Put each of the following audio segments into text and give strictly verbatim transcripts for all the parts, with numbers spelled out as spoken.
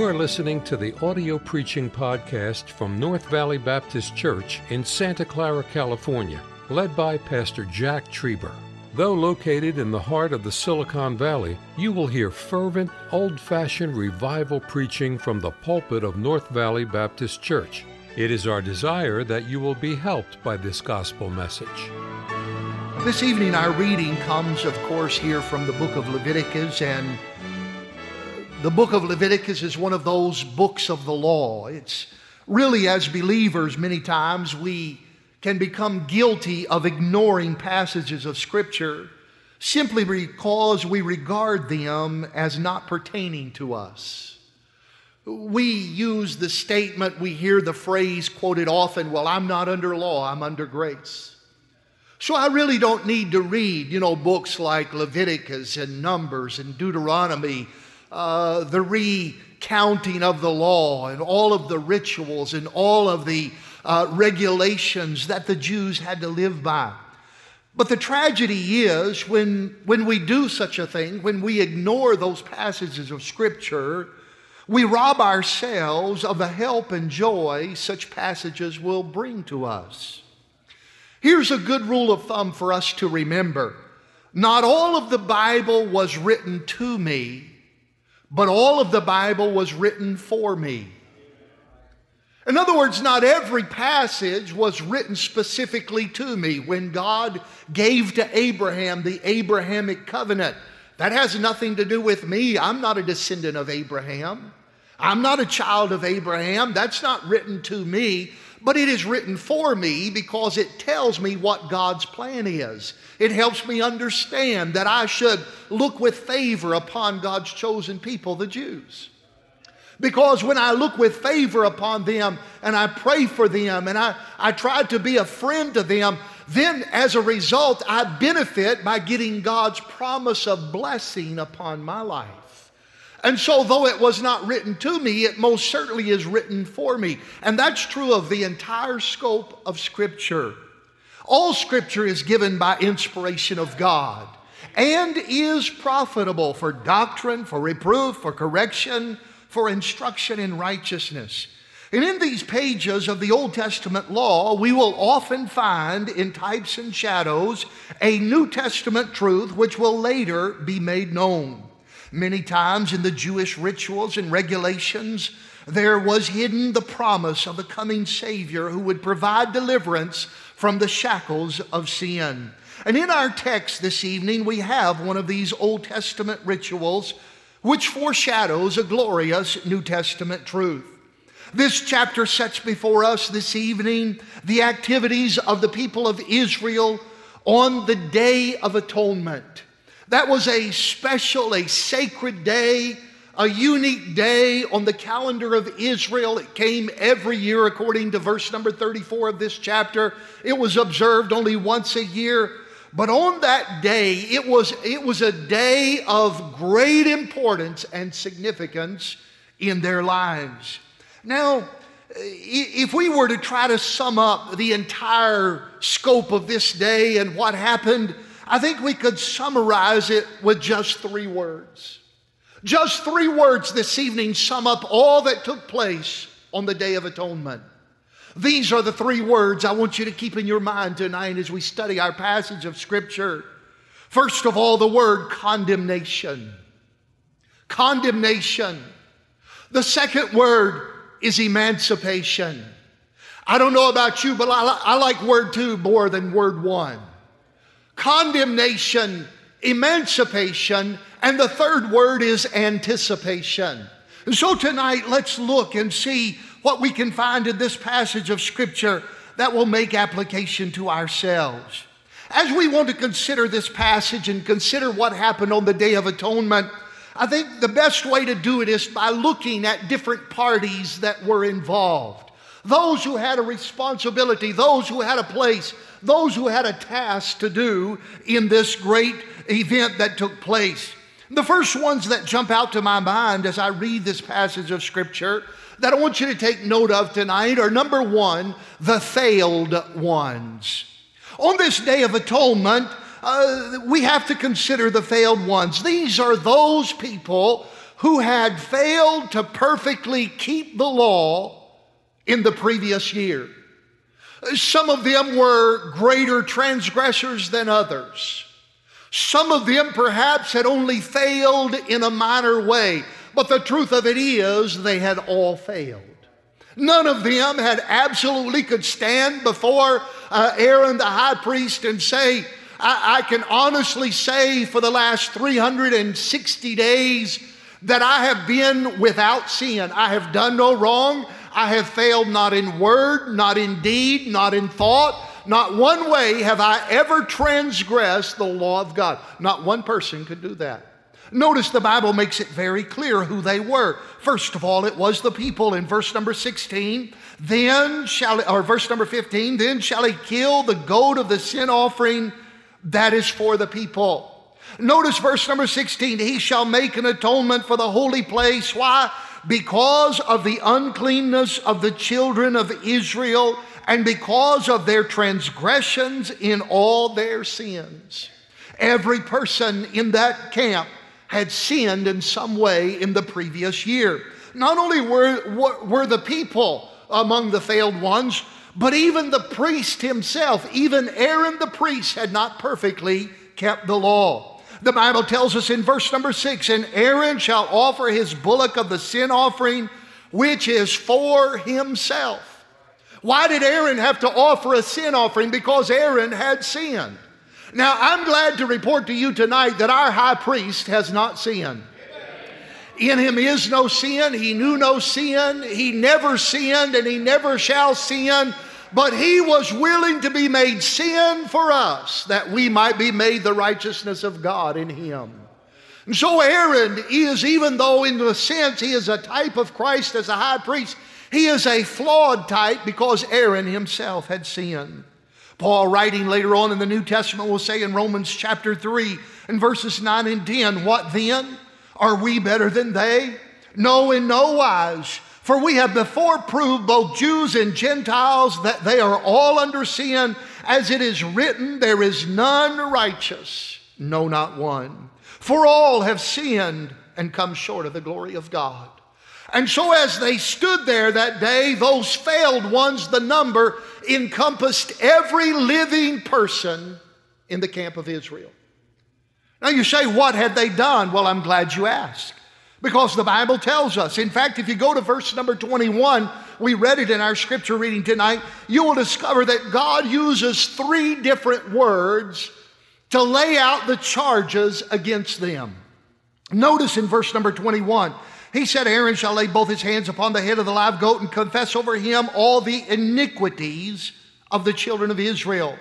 You are listening to the audio preaching podcast from North Valley Baptist Church in Santa Clara, California, led by Pastor Jack Treiber. Though located in the heart of the Silicon Valley, you will hear fervent, old-fashioned revival preaching from the pulpit of North Valley Baptist Church. It is our desire that you will be helped by this gospel message. This evening our reading comes, of course, here from the book of Leviticus, and the book of Leviticus is one of those books of the law. It's really, as believers, many times we can become guilty of ignoring passages of Scripture simply because we regard them as not pertaining to us. We use the statement, we hear the phrase quoted often, well, I'm not under law, I'm under grace. So I really don't need to read, you know, books like Leviticus and Numbers and Deuteronomy. Uh, the recounting of the law and all of the rituals and all of the uh, regulations that the Jews had to live by. But the tragedy is when, when we do such a thing, when we ignore those passages of Scripture, we rob ourselves of the help and joy such passages will bring to us. Here's a good rule of thumb for us to remember. Not all of the Bible was written to me, but all of the Bible was written for me. In other words, not every passage was written specifically to me. When God gave to Abraham the Abrahamic covenant, that has nothing to do with me. I'm not a descendant of Abraham. I'm not a child of Abraham. That's not written to me, but it is written for me because it tells me what God's plan is. It helps me understand that I should look with favor upon God's chosen people, the Jews. Because when I look with favor upon them and I pray for them and I, I try to be a friend to them, then as a result, I benefit by getting God's promise of blessing upon my life. And so though it was not written to me, it most certainly is written for me. And that's true of the entire scope of Scripture. All Scripture is given by inspiration of God and is profitable for doctrine, for reproof, for correction, for instruction in righteousness. And in these pages of the Old Testament law, we will often find in types and shadows a New Testament truth which will later be made known. Many times in the Jewish rituals and regulations, there was hidden the promise of the coming Savior who would provide deliverance from the shackles of sin. And in our text this evening, we have one of these Old Testament rituals which foreshadows a glorious New Testament truth. This chapter sets before us this evening the activities of the people of Israel on the Day of Atonement. That was a special, a sacred day, a unique day on the calendar of Israel. It came every year according to verse number thirty-four of this chapter. It was observed only once a year. But on that day, it was, it was a day of great importance and significance in their lives. Now, if we were to try to sum up the entire scope of this day and what happened, I think we could summarize it with just three words. Just three words this evening sum up all that took place on the Day of Atonement. These are the three words I want you to keep in your mind tonight as we study our passage of Scripture. First of all, the word condemnation. Condemnation. The second word is emancipation. I don't know about you, but I, I like word two more than word one. Condemnation, emancipation, and the third word is anticipation. And so tonight, let's look and see what we can find in this passage of Scripture that will make application to ourselves. As we want to consider this passage and consider what happened on the Day of Atonement, I think the best way to do it is by looking at different parties that were involved. Those who had a responsibility, those who had a place, those who had a task to do in this great event that took place. The first ones that jump out to my mind as I read this passage of Scripture that I want you to take note of tonight are, number one, the failed ones. On this Day of Atonement, uh, we have to consider the failed ones. These are those people who had failed to perfectly keep the law in the previous year. Some of them were greater transgressors than others. Some of them perhaps had only failed in a minor way, but the truth of it is they had all failed. None of them had absolutely could stand before uh, Aaron the high priest and say, I, I can honestly say for the last three hundred sixty days that I have been without sin. I have done no wrong. I have failed not in word, not in deed, not in thought. Not one way have I ever transgressed the law of God. Not one person could do that. Notice the Bible makes it very clear who they were. First of all, it was the people in verse number sixteen. Then shall, or verse number fifteen, then shall he kill the goat of the sin offering that is for the people. Notice verse number sixteen, he shall make an atonement for the holy place. Why? Because of the uncleanness of the children of Israel and because of their transgressions in all their sins. Every person in that camp had sinned in some way in the previous year. Not only were, were, were the people among the failed ones, but even the priest himself, even Aaron the priest, had not perfectly kept the law. The Bible tells us in verse number six, and Aaron shall offer his bullock of the sin offering, which is for himself. Why did Aaron have to offer a sin offering? Because Aaron had sinned. Now, I'm glad to report to you tonight that our high priest has not sinned. In him is no sin. He knew no sin. He never sinned and he never shall sin. But he was willing to be made sin for us that we might be made the righteousness of God in him. And so Aaron is, even though in a sense he is a type of Christ as a high priest, he is a flawed type because Aaron himself had sinned. Paul, writing later on in the New Testament, will say in Romans chapter three and verses nine and ten, what then? Are we better than they? No, in no wise. For we have before proved both Jews and Gentiles that they are all under sin. As it is written, there is none righteous, no, not one. For all have sinned and come short of the glory of God. And so as they stood there that day, those failed ones, the number encompassed every living person in the camp of Israel. Now you say, what had they done? Well, I'm glad you asked, because the Bible tells us. In fact, if you go to verse number twenty-one, we read it in our scripture reading tonight, you will discover that God uses three different words to lay out the charges against them. Notice in verse number twenty-one, he said, Aaron shall lay both his hands upon the head of the live goat and confess over him all the iniquities of the children of Israel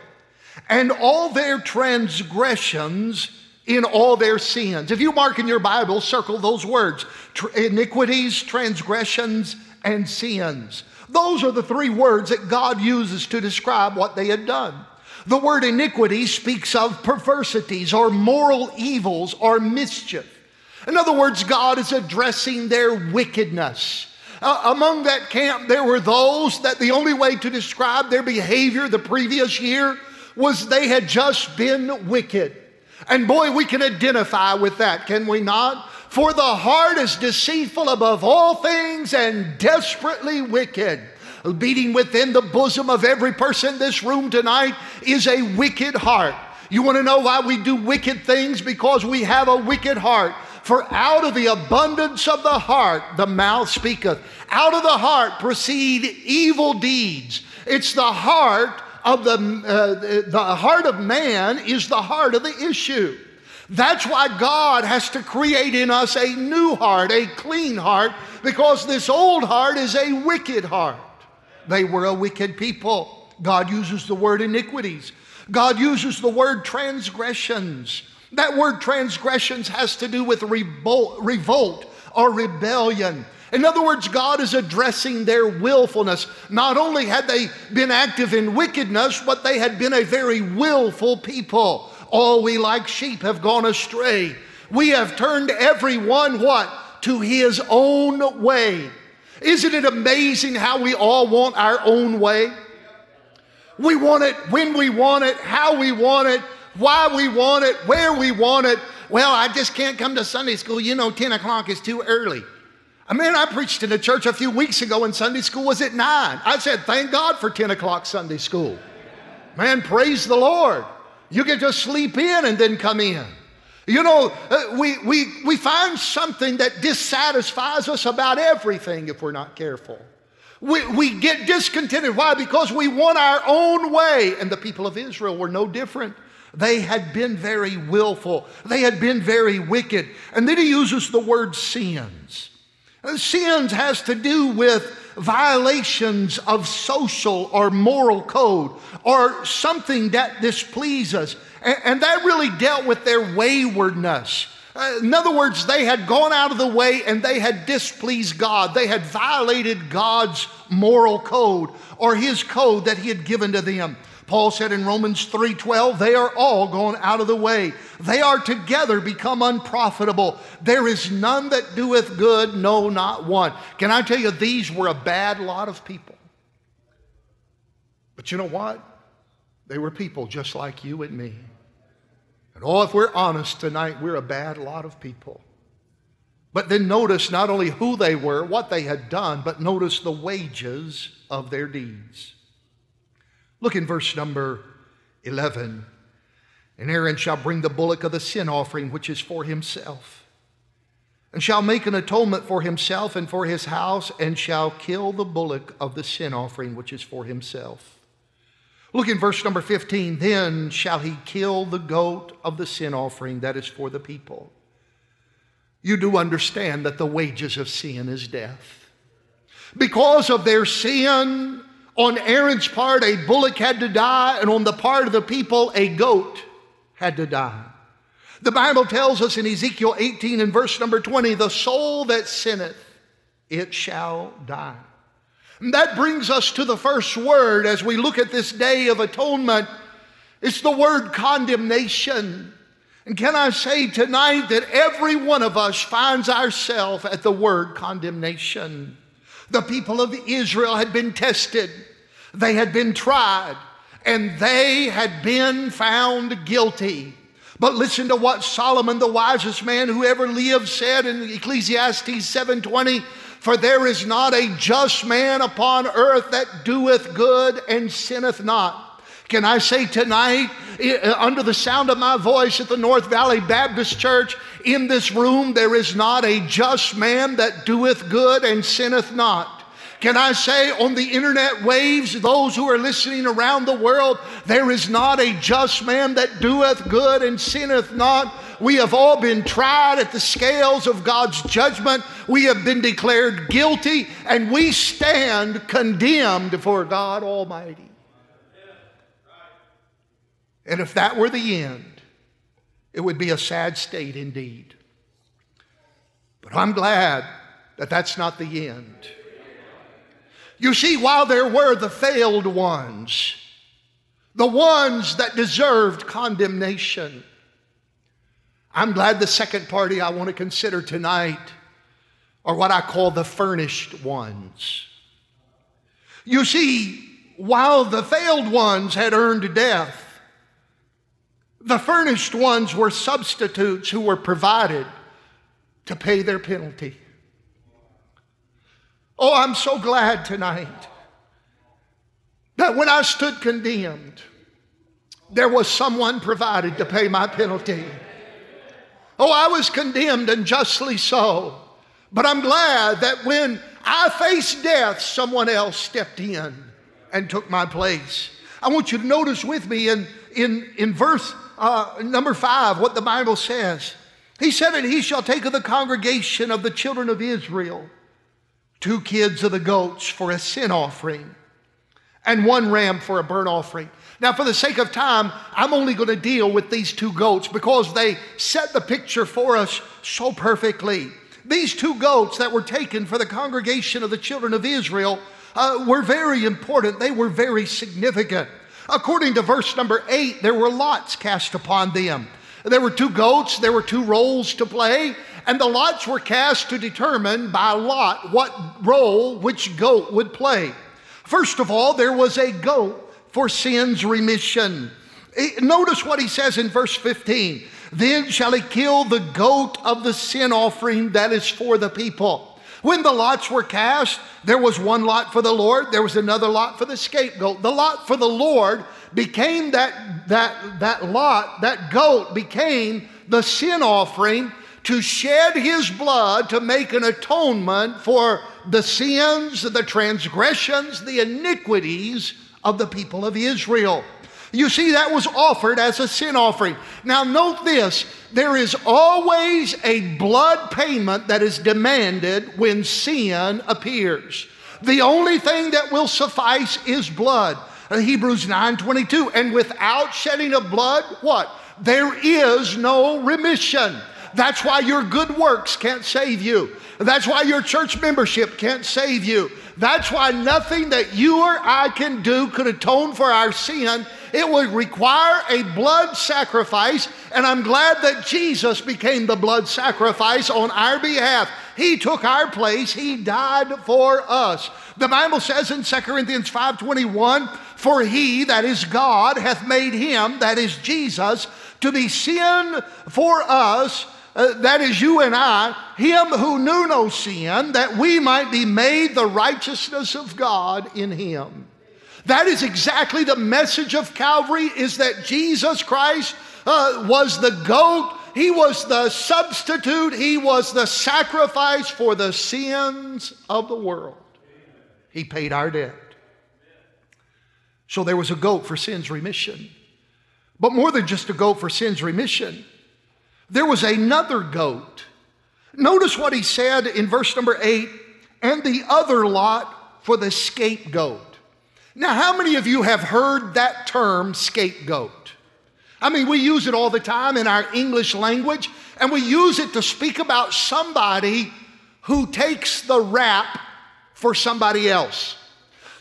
and all their transgressions in all their sins. If you mark in your Bible, circle those words, iniquities, transgressions, and sins. Those are the three words that God uses to describe what they had done. The word iniquity speaks of perversities or moral evils or mischief. In other words, God is addressing their wickedness. Uh, among that camp, there were those that the only way to describe their behavior the previous year was they had just been wicked. And boy, we can identify with that, can we not? For the heart is deceitful above all things and desperately wicked. Beating within the bosom of every person in this room tonight is a wicked heart. You want to know why we do wicked things? Because we have a wicked heart. For out of the abundance of the heart, the mouth speaketh. Out of the heart proceed evil deeds. It's the heart of the, uh, the heart of man is the heart of the issue. That's why God has to create in us a new heart, a clean heart, because this old heart is a wicked heart. They were a wicked people. God uses the word iniquities. God uses the word transgressions. That word transgressions has to do with revolt, revolt or rebellion. In other words, God is addressing their willfulness. Not only had they been active in wickedness, but they had been a very willful people. All we like sheep have gone astray. We have turned everyone what? To his own way. Isn't it amazing how we all want our own way? We want it when we want it, how we want it. why we want it, where we want it. Well, I just can't come to Sunday school. You know, ten o'clock is too early. I mean, I preached in a church a few weeks ago and Sunday school was at nine. I said, thank God for ten o'clock Sunday school. Man, praise the Lord. You can just sleep in and then come in. You know, uh, we, we, we find something that dissatisfies us about everything if we're not careful. We, we get discontented. Why? Because we want our own way. And the people of Israel were no different. They had been very willful. They had been very wicked. And then he uses the word sins. Sins has to do with violations of social or moral code or something that displeases us. And that really dealt with their waywardness. In other words, they had gone out of the way and they had displeased God. They had violated God's moral code or his code that he had given to them. Paul said in Romans three twelve, they are all gone out of the way. They are together become unprofitable. There is none that doeth good, no, not one. Can I tell you, these were a bad lot of people. But you know what? They were people just like you and me. And oh, if we're honest tonight, we're a bad lot of people. But then notice not only who they were, what they had done, but notice the wages of their deeds. Look in verse number eleven. And Aaron shall bring the bullock of the sin offering, which is for himself, and shall make an atonement for himself and for his house, and shall kill the bullock of the sin offering, which is for himself. Look in verse number fifteen. Then shall he kill the goat of the sin offering that is for the people. You do understand that the wages of sin is death. Because of their sin, on Aaron's part, a bullock had to die, and on the part of the people, a goat had to die. The Bible tells us in Ezekiel eighteen and verse number twenty, the soul that sinneth, it shall die. And that brings us to the first word as we look at this day of atonement. It's the word condemnation. And can I say tonight that every one of us finds ourselves at the word condemnation. The people of Israel had been tested. They had been tried, and they had been found guilty. But listen to what Solomon, the wisest man who ever lived, said in Ecclesiastes seven twenty, for there is not a just man upon earth that doeth good and sinneth not. Can I say tonight, under the sound of my voice at the North Valley Baptist Church, in this room there is not a just man that doeth good and sinneth not. Can I say on the internet waves, those who are listening around the world, there is not a just man that doeth good and sinneth not. We have all been tried at the scales of God's judgment. We have been declared guilty, and we stand condemned before God Almighty. And if that were the end, it would be a sad state indeed. But I'm glad that that's not the end. You see, while there were the failed ones, the ones that deserved condemnation, I'm glad the second party I want to consider tonight are what I call the furnished ones. You see, while the failed ones had earned death, the furnished ones were substitutes who were provided to pay their penalty. Oh, I'm so glad tonight that when I stood condemned, there was someone provided to pay my penalty. Oh, I was condemned, and justly so. But I'm glad that when I faced death, someone else stepped in and took my place. I want you to notice with me in, in, in verse Uh, number five, what the Bible says. He said, and he shall take of the congregation of the children of Israel two kids of the goats for a sin offering, and one ram for a burnt offering. Now, for the sake of time, I'm only going to deal with these two goats because they set the picture for us so perfectly. These two goats that were taken for the congregation of the children of Israel uh, were very important. They were very significant. According to verse number eight, there were lots cast upon them. There were two goats, there were two roles to play, and the lots were cast to determine by lot what role which goat would play. First of all, there was a goat for sin's remission. Notice what he says in verse fifteen. Then shall he kill the goat of the sin offering that is for the people. When the lots were cast, there was one lot for the Lord, there was another lot for the scapegoat. The lot for the Lord became that, that, that lot, that goat became the sin offering to shed his blood to make an atonement for the sins, the transgressions, the iniquities of the people of Israel. You see, that was offered as a sin offering. Now note this, there is always a blood payment that is demanded when sin appears. The only thing that will suffice is blood. Hebrews nine twenty-two, and without shedding of blood, what? There is no remission. That's why your good works can't save you. That's why your church membership can't save you. That's why nothing that you or I can do could atone for our sin. It would require a blood sacrifice, and I'm glad that Jesus became the blood sacrifice on our behalf. He took our place. He died for us. The Bible says in Second Corinthians five twenty-one, for he, that is God, hath made him, that is Jesus, to be sin for us, uh, that is you and I, him who knew no sin, that we might be made the righteousness of God in him. That is exactly the message of Calvary, is that Jesus Christ uh, was the goat, he was the substitute, he was the sacrifice for the sins of the world. He paid our debt. So there was a goat for sin's remission. But more than just a goat for sin's remission, there was another goat. Notice what he said in verse number eight, and the other lot for the scapegoat. Now, how many of you have heard that term, scapegoat? I mean, we use it all the time in our English language, and we use it to speak about somebody who takes the rap for somebody else.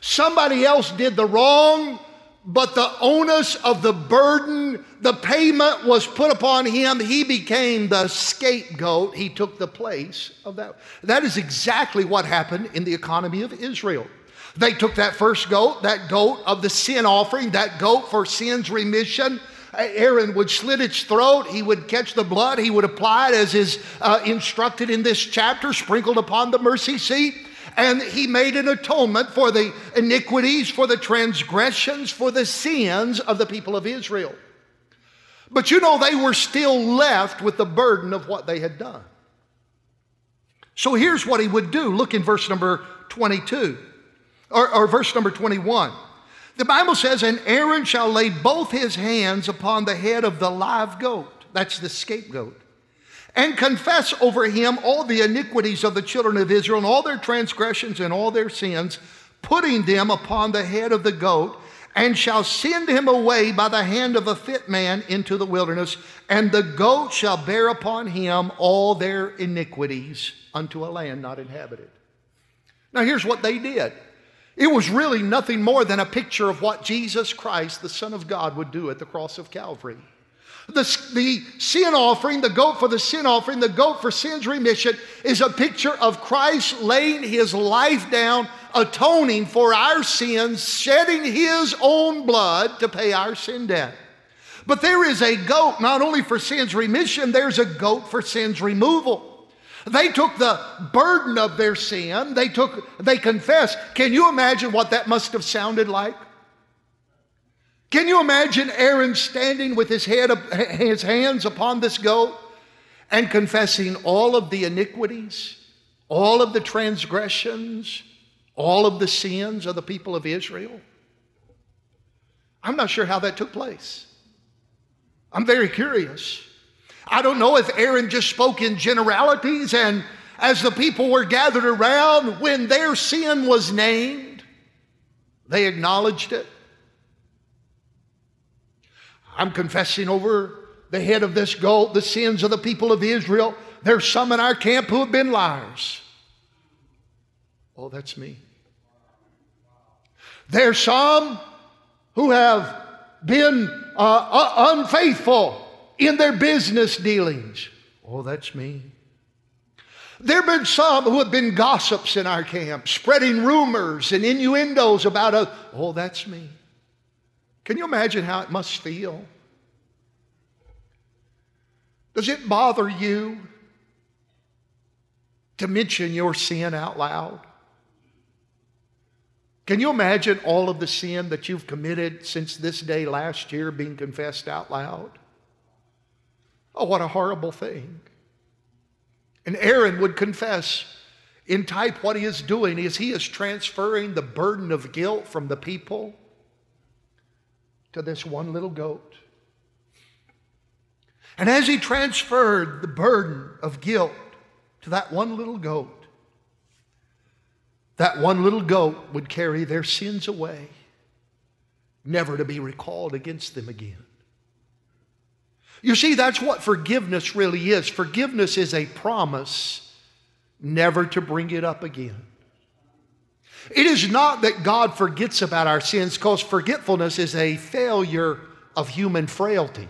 Somebody else did the wrong, but the onus of the burden, the payment was put upon him. He became the scapegoat. He took the place of that. That is exactly what happened in the economy of Israel. They took that first goat, that goat of the sin offering, that goat for sin's remission. Aaron would slit its throat. He would catch the blood. He would apply it as is uh, instructed in this chapter, sprinkled upon the mercy seat. And he made an atonement for the iniquities, for the transgressions, for the sins of the people of Israel. But you know, they were still left with the burden of what they had done. So here's what he would do. Look in verse number twenty-two. Or, or verse number twenty-one. The Bible says, and Aaron shall lay both his hands upon the head of the live goat, that's the scapegoat, and confess over him all the iniquities of the children of Israel and all their transgressions and all their sins, putting them upon the head of the goat, and shall send him away by the hand of a fit man into the wilderness, and the goat shall bear upon him all their iniquities unto a land not inhabited. Now here's what they did. It was really nothing more than a picture of what Jesus Christ, the Son of God, would do at the cross of Calvary. The, the sin offering, the goat for the sin offering, the goat for sin's remission is a picture of Christ laying his life down, atoning for our sins, shedding his own blood to pay our sin debt. But there is a goat not only for sin's remission, there's a goat for sin's removal. They took the burden of their sin. They took, they confessed. Can you imagine what that must have sounded like? Can you imagine Aaron standing with his head, his hands upon this goat and confessing all of the iniquities, all of the transgressions, all of the sins of the people of Israel? I'm not sure how that took place. I'm very curious. I don't know if Aaron just spoke in generalities, and as the people were gathered around, when their sin was named, they acknowledged it. I'm confessing over the head of this goat the sins of the people of Israel. There's some in our camp who have been liars. Oh, that's me. There's some who have been uh, uh, unfaithful in their business dealings. Oh, that's me. There have been some who have been gossips in our camp, spreading rumors and innuendos about us. Oh, that's me. Can you imagine how it must feel? Does it bother you to mention your sin out loud? Can you imagine all of the sin that you've committed since this day last year being confessed out loud? Oh, what a horrible thing. And Aaron would confess in type what he is doing is he is transferring the burden of guilt from the people to this one little goat. And as he transferred the burden of guilt to that one little goat, that one little goat would carry their sins away, never to be recalled against them again. You see, that's what forgiveness really is. Forgiveness is a promise never to bring it up again. It is not that God forgets about our sins, because forgetfulness is a failure of human frailty.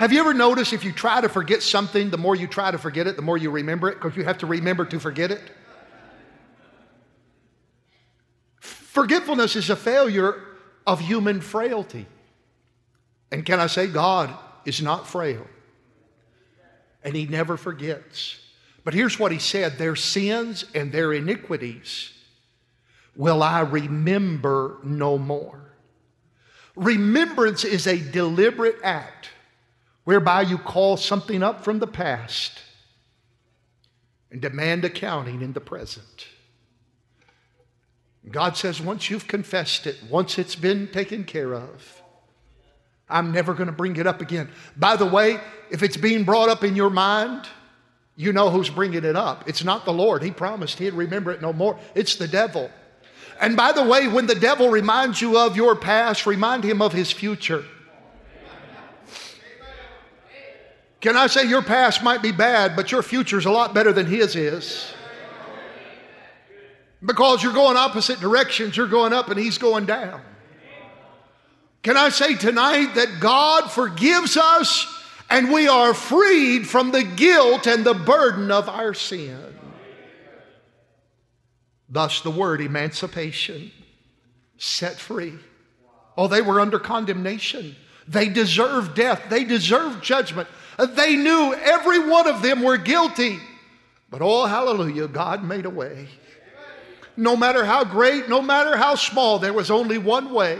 Have you ever noticed if you try to forget something, the more you try to forget it, the more you remember it, because you have to remember to forget it? Forgetfulness is a failure of human frailty. And can I say, God is not frail. And He never forgets. But here's what He said, their sins and their iniquities will I remember no more. Remembrance is a deliberate act whereby you call something up from the past and demand accounting in the present. God says, once you've confessed it, once it's been taken care of, I'm never going to bring it up again. By the way, if it's being brought up in your mind, you know who's bringing it up. It's not the Lord. He promised He'd remember it no more. It's the devil. And by the way, when the devil reminds you of your past, remind him of his future. Can I say your past might be bad, but your future's a lot better than his is? Because you're going opposite directions. You're going up and he's going down. Can I say tonight that God forgives us and we are freed from the guilt and the burden of our sin. Thus the word emancipation, set free. Oh, they were under condemnation. They deserved death. They deserved judgment. They knew every one of them were guilty. But oh, hallelujah, God made a way. No matter how great, no matter how small, there was only one way.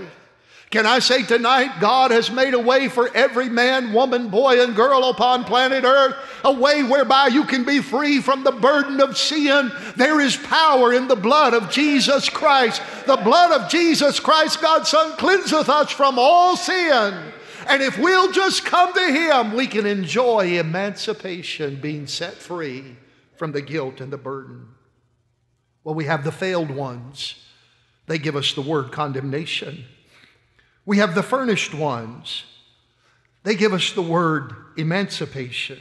Can I say tonight, God has made a way for every man, woman, boy, and girl upon planet Earth, a way whereby you can be free from the burden of sin. There is power in the blood of Jesus Christ. The blood of Jesus Christ, God's Son, cleanseth us from all sin. And if we'll just come to Him, we can enjoy emancipation, being set free from the guilt and the burden. Well, we have the failed ones. They give us the word condemnation. We have the furnished ones. They give us the word emancipation.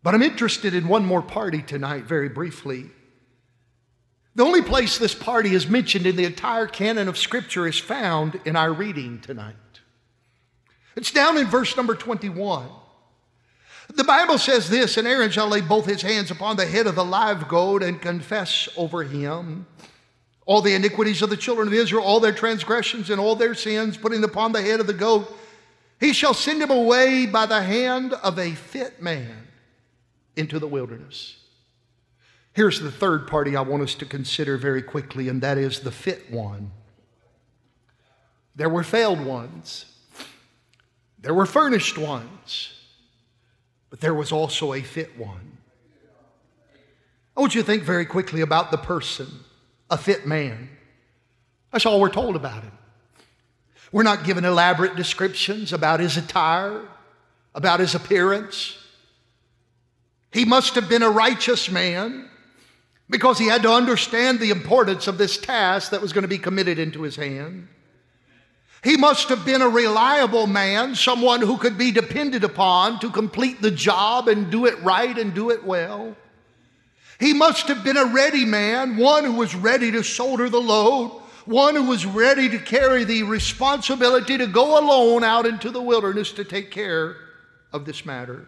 But I'm interested in one more party tonight, very briefly. The only place this party is mentioned in the entire canon of Scripture is found in our reading tonight. It's down in verse number twenty-one. The Bible says this, and Aaron shall lay both his hands upon the head of the live goat and confess over him all the iniquities of the children of Israel, all their transgressions and all their sins, putting upon the head of the goat. He shall send him away by the hand of a fit man into the wilderness. Here's the third party I want us to consider very quickly, and that is the fit one. There were failed ones. There were furnished ones, but there was also a fit one. I want you to think very quickly about the person, a fit man. That's all we're told about him. We're not given elaborate descriptions about his attire, about his appearance. He must have been a righteous man because he had to understand the importance of this task that was going to be committed into his hand. He must have been a reliable man, someone who could be depended upon to complete the job and do it right and do it well. He must have been a ready man, one who was ready to shoulder the load, one who was ready to carry the responsibility to go alone out into the wilderness to take care of this matter.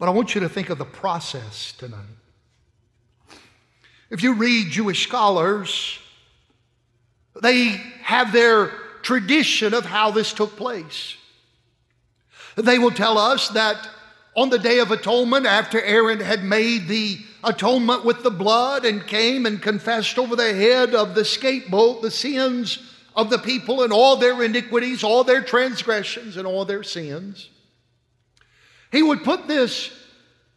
But I want you to think of the process tonight. If you read Jewish scholars, They have their tradition of how this took place. They will tell us that on the Day of Atonement, after Aaron had made the atonement with the blood and came and confessed over the head of the scapegoat the sins of the people and all their iniquities, all their transgressions, and all their sins, he would put this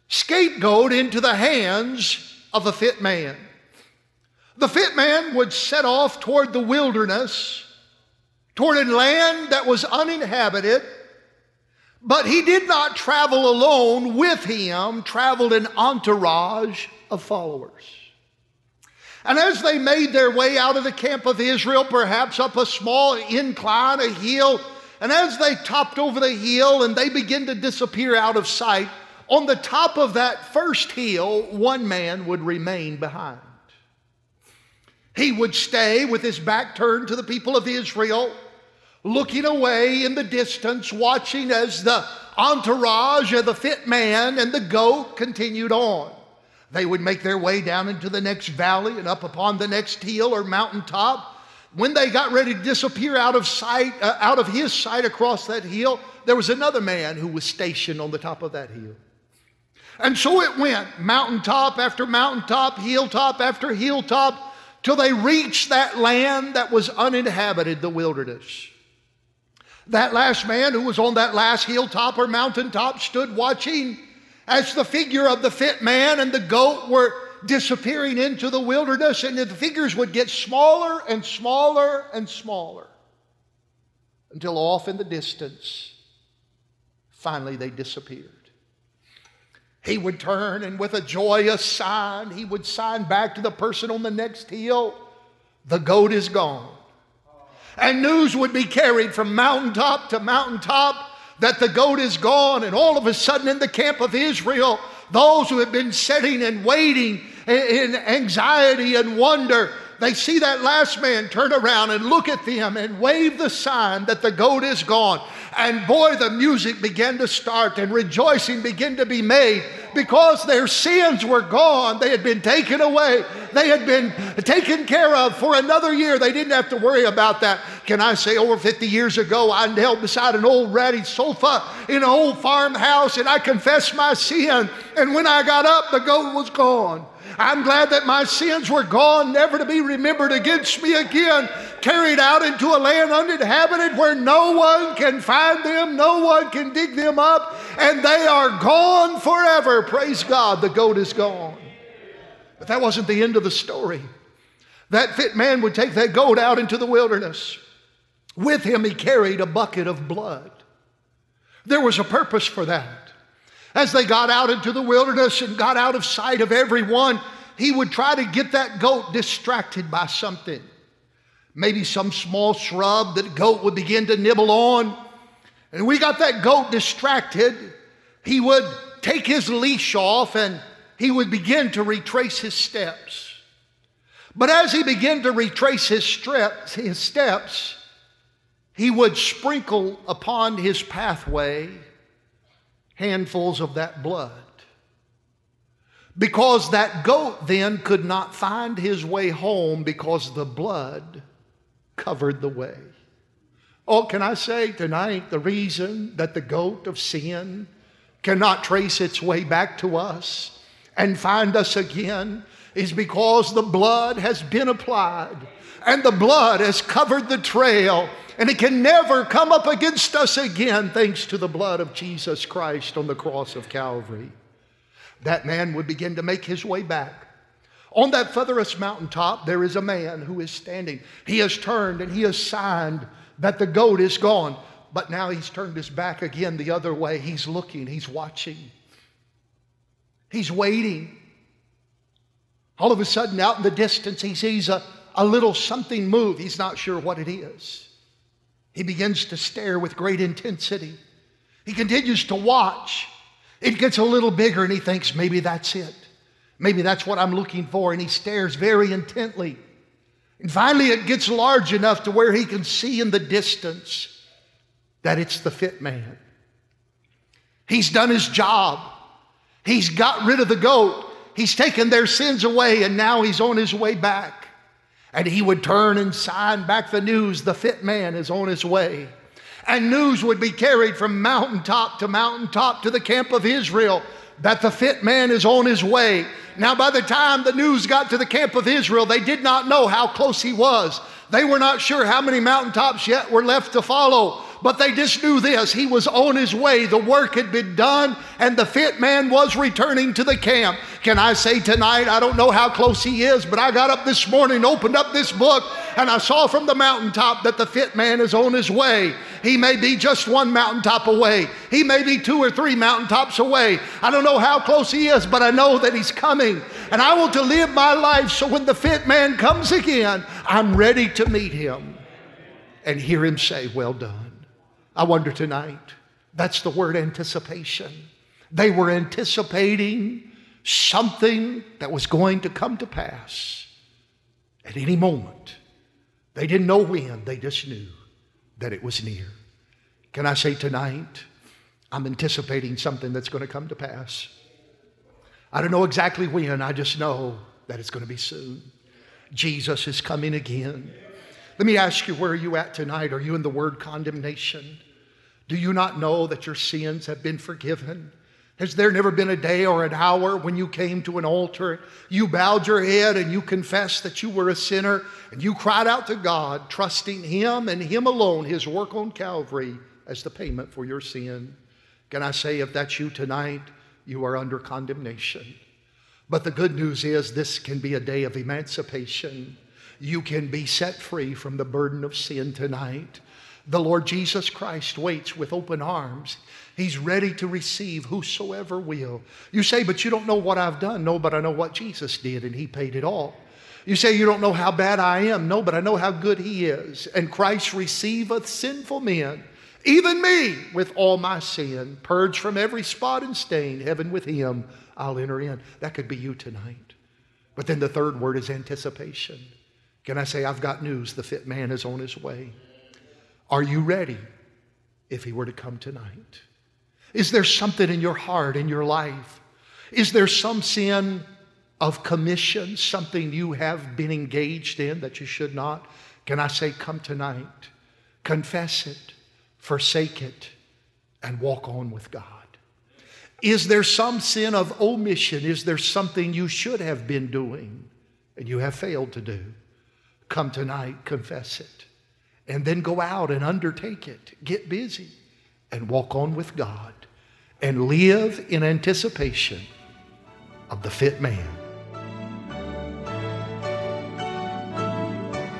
scapegoat into the hands of a fit man. The fit man would set off toward the wilderness, toward a land that was uninhabited, but he did not travel alone. With him traveled an entourage of followers. And as they made their way out of the camp of Israel, perhaps up a small incline, a hill, and as they topped over the hill and they began to disappear out of sight, on the top of that first hill, one man would remain behind. He would stay with his back turned to the people of Israel, looking away in the distance, watching as the entourage of the fit man and the goat continued on. They would make their way down into the next valley and up upon the next hill or mountaintop. When they got ready to disappear out of sight, uh, out of his sight across that hill, there was another man who was stationed on the top of that hill. And so it went, mountaintop after mountaintop, hilltop after hilltop, till they reached that land that was uninhabited, the wilderness. That last man who was on that last hilltop or mountaintop stood watching as the figure of the fit man and the goat were disappearing into the wilderness, and the figures would get smaller and smaller and smaller until off in the distance, finally they disappeared. He would turn, and with a joyous sign, he would sign back to the person on the next hill, "The goat is gone." And news would be carried from mountaintop to mountaintop that the goat is gone. And all of a sudden in the camp of Israel, those who had been sitting and waiting in anxiety and wonder, they see that last man turn around and look at them and wave the sign that the goat is gone. And boy, the music began to start and rejoicing began to be made because their sins were gone. They had been taken away. They had been taken care of for another year. They didn't have to worry about that. Can I say, over fifty years ago, I knelt beside an old ratty sofa in an old farmhouse and I confessed my sin. And when I got up, the goat was gone. I'm glad that my sins were gone, never to be remembered against me again, carried out into a land uninhabited where no one can find them, no one can dig them up, and they are gone forever. Praise God, the goat is gone. But that wasn't the end of the story. That fit man would take that goat out into the wilderness. With him, he carried a bucket of blood. There was a purpose for that. As they got out into the wilderness and got out of sight of everyone, he would try to get that goat distracted by something. Maybe some small shrub that the goat would begin to nibble on. And we got that goat distracted. He would take his leash off and he would begin to retrace his steps. But as he began to retrace his steps, his steps, he would sprinkle upon his pathway handfuls of that blood, because that goat then could not find his way home because the blood covered the way. Oh, can I say tonight, the reason that the goat of sin cannot trace its way back to us and find us again is because the blood has been applied and the blood has covered the trail. And it can never come up against us again thanks to the blood of Jesus Christ on the cross of Calvary. That man would begin to make his way back. On that furthest mountaintop, there is a man who is standing. He has turned and he has signed that the goat is gone. But now he's turned his back again the other way. He's looking, he's watching. He's waiting. All of a sudden, out in the distance, he sees a, a little something move. He's not sure what it is. He begins to stare with great intensity. He continues to watch. It gets a little bigger and he thinks, maybe that's it. Maybe that's what I'm looking for. And he stares very intently. And finally it gets large enough to where he can see in the distance that it's the fit man. He's done his job. He's got rid of the goat. He's taken their sins away and now he's on his way back. And he would turn and sign back the news, the fit man is on his way. And news would be carried from mountaintop to mountaintop to the camp of Israel that the fit man is on his way. Now, by the time the news got to the camp of Israel, they did not know how close he was. They were not sure how many mountaintops yet were left to follow. But they just knew this. He was on his way. The work had been done, and the fit man was returning to the camp. Can I say tonight, I don't know how close he is, but I got up this morning, opened up this book, and I saw from the mountaintop that the fit man is on his way. He may be just one mountaintop away. He may be two or three mountaintops away. I don't know how close he is, but I know that he's coming. And I want to live my life so when the fit man comes again, I'm ready to meet him and hear him say, well done. I wonder tonight, that's the word anticipation. They were anticipating something that was going to come to pass at any moment. They didn't know when, they just knew that it was near. Can I say tonight, I'm anticipating something that's going to come to pass. I don't know exactly when, I just know that it's going to be soon. Jesus is coming again. Let me ask you, where are you at tonight? Are you in the word condemnation? Do you not know that your sins have been forgiven? Has there never been a day or an hour when you came to an altar, you bowed your head and you confessed that you were a sinner, and you cried out to God, trusting Him and Him alone, His work on Calvary as the payment for your sin? Can I say, if that's you tonight, you are under condemnation. But the good news is this can be a day of emancipation. You can be set free from the burden of sin tonight. The Lord Jesus Christ waits with open arms. He's ready to receive whosoever will. You say, but you don't know what I've done. No, but I know what Jesus did, and He paid it all. You say, you don't know how bad I am. No, but I know how good He is. And Christ receiveth sinful men, even me, with all my sin. Purged from every spot and stain, heaven with Him I'll enter in. That could be you tonight. But then the third word is anticipation. Can I say, I've got news, the fit man is on his way. Are you ready if he were to come tonight? Is there something in your heart, in your life? Is there some sin of commission, something you have been engaged in that you should not? Can I say, come tonight, confess it, forsake it, and walk on with God? Is there some sin of omission? Is there something you should have been doing and you have failed to do? Come tonight, confess it, and then go out and undertake it. Get busy and walk on with God and live in anticipation of the fit man.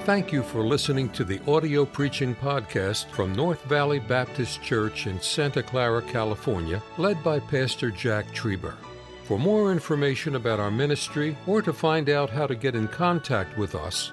Thank you for listening to the audio preaching podcast from North Valley Baptist Church in Santa Clara, California, led by Pastor Jack Treiber. For more information about our ministry or to find out how to get in contact with us,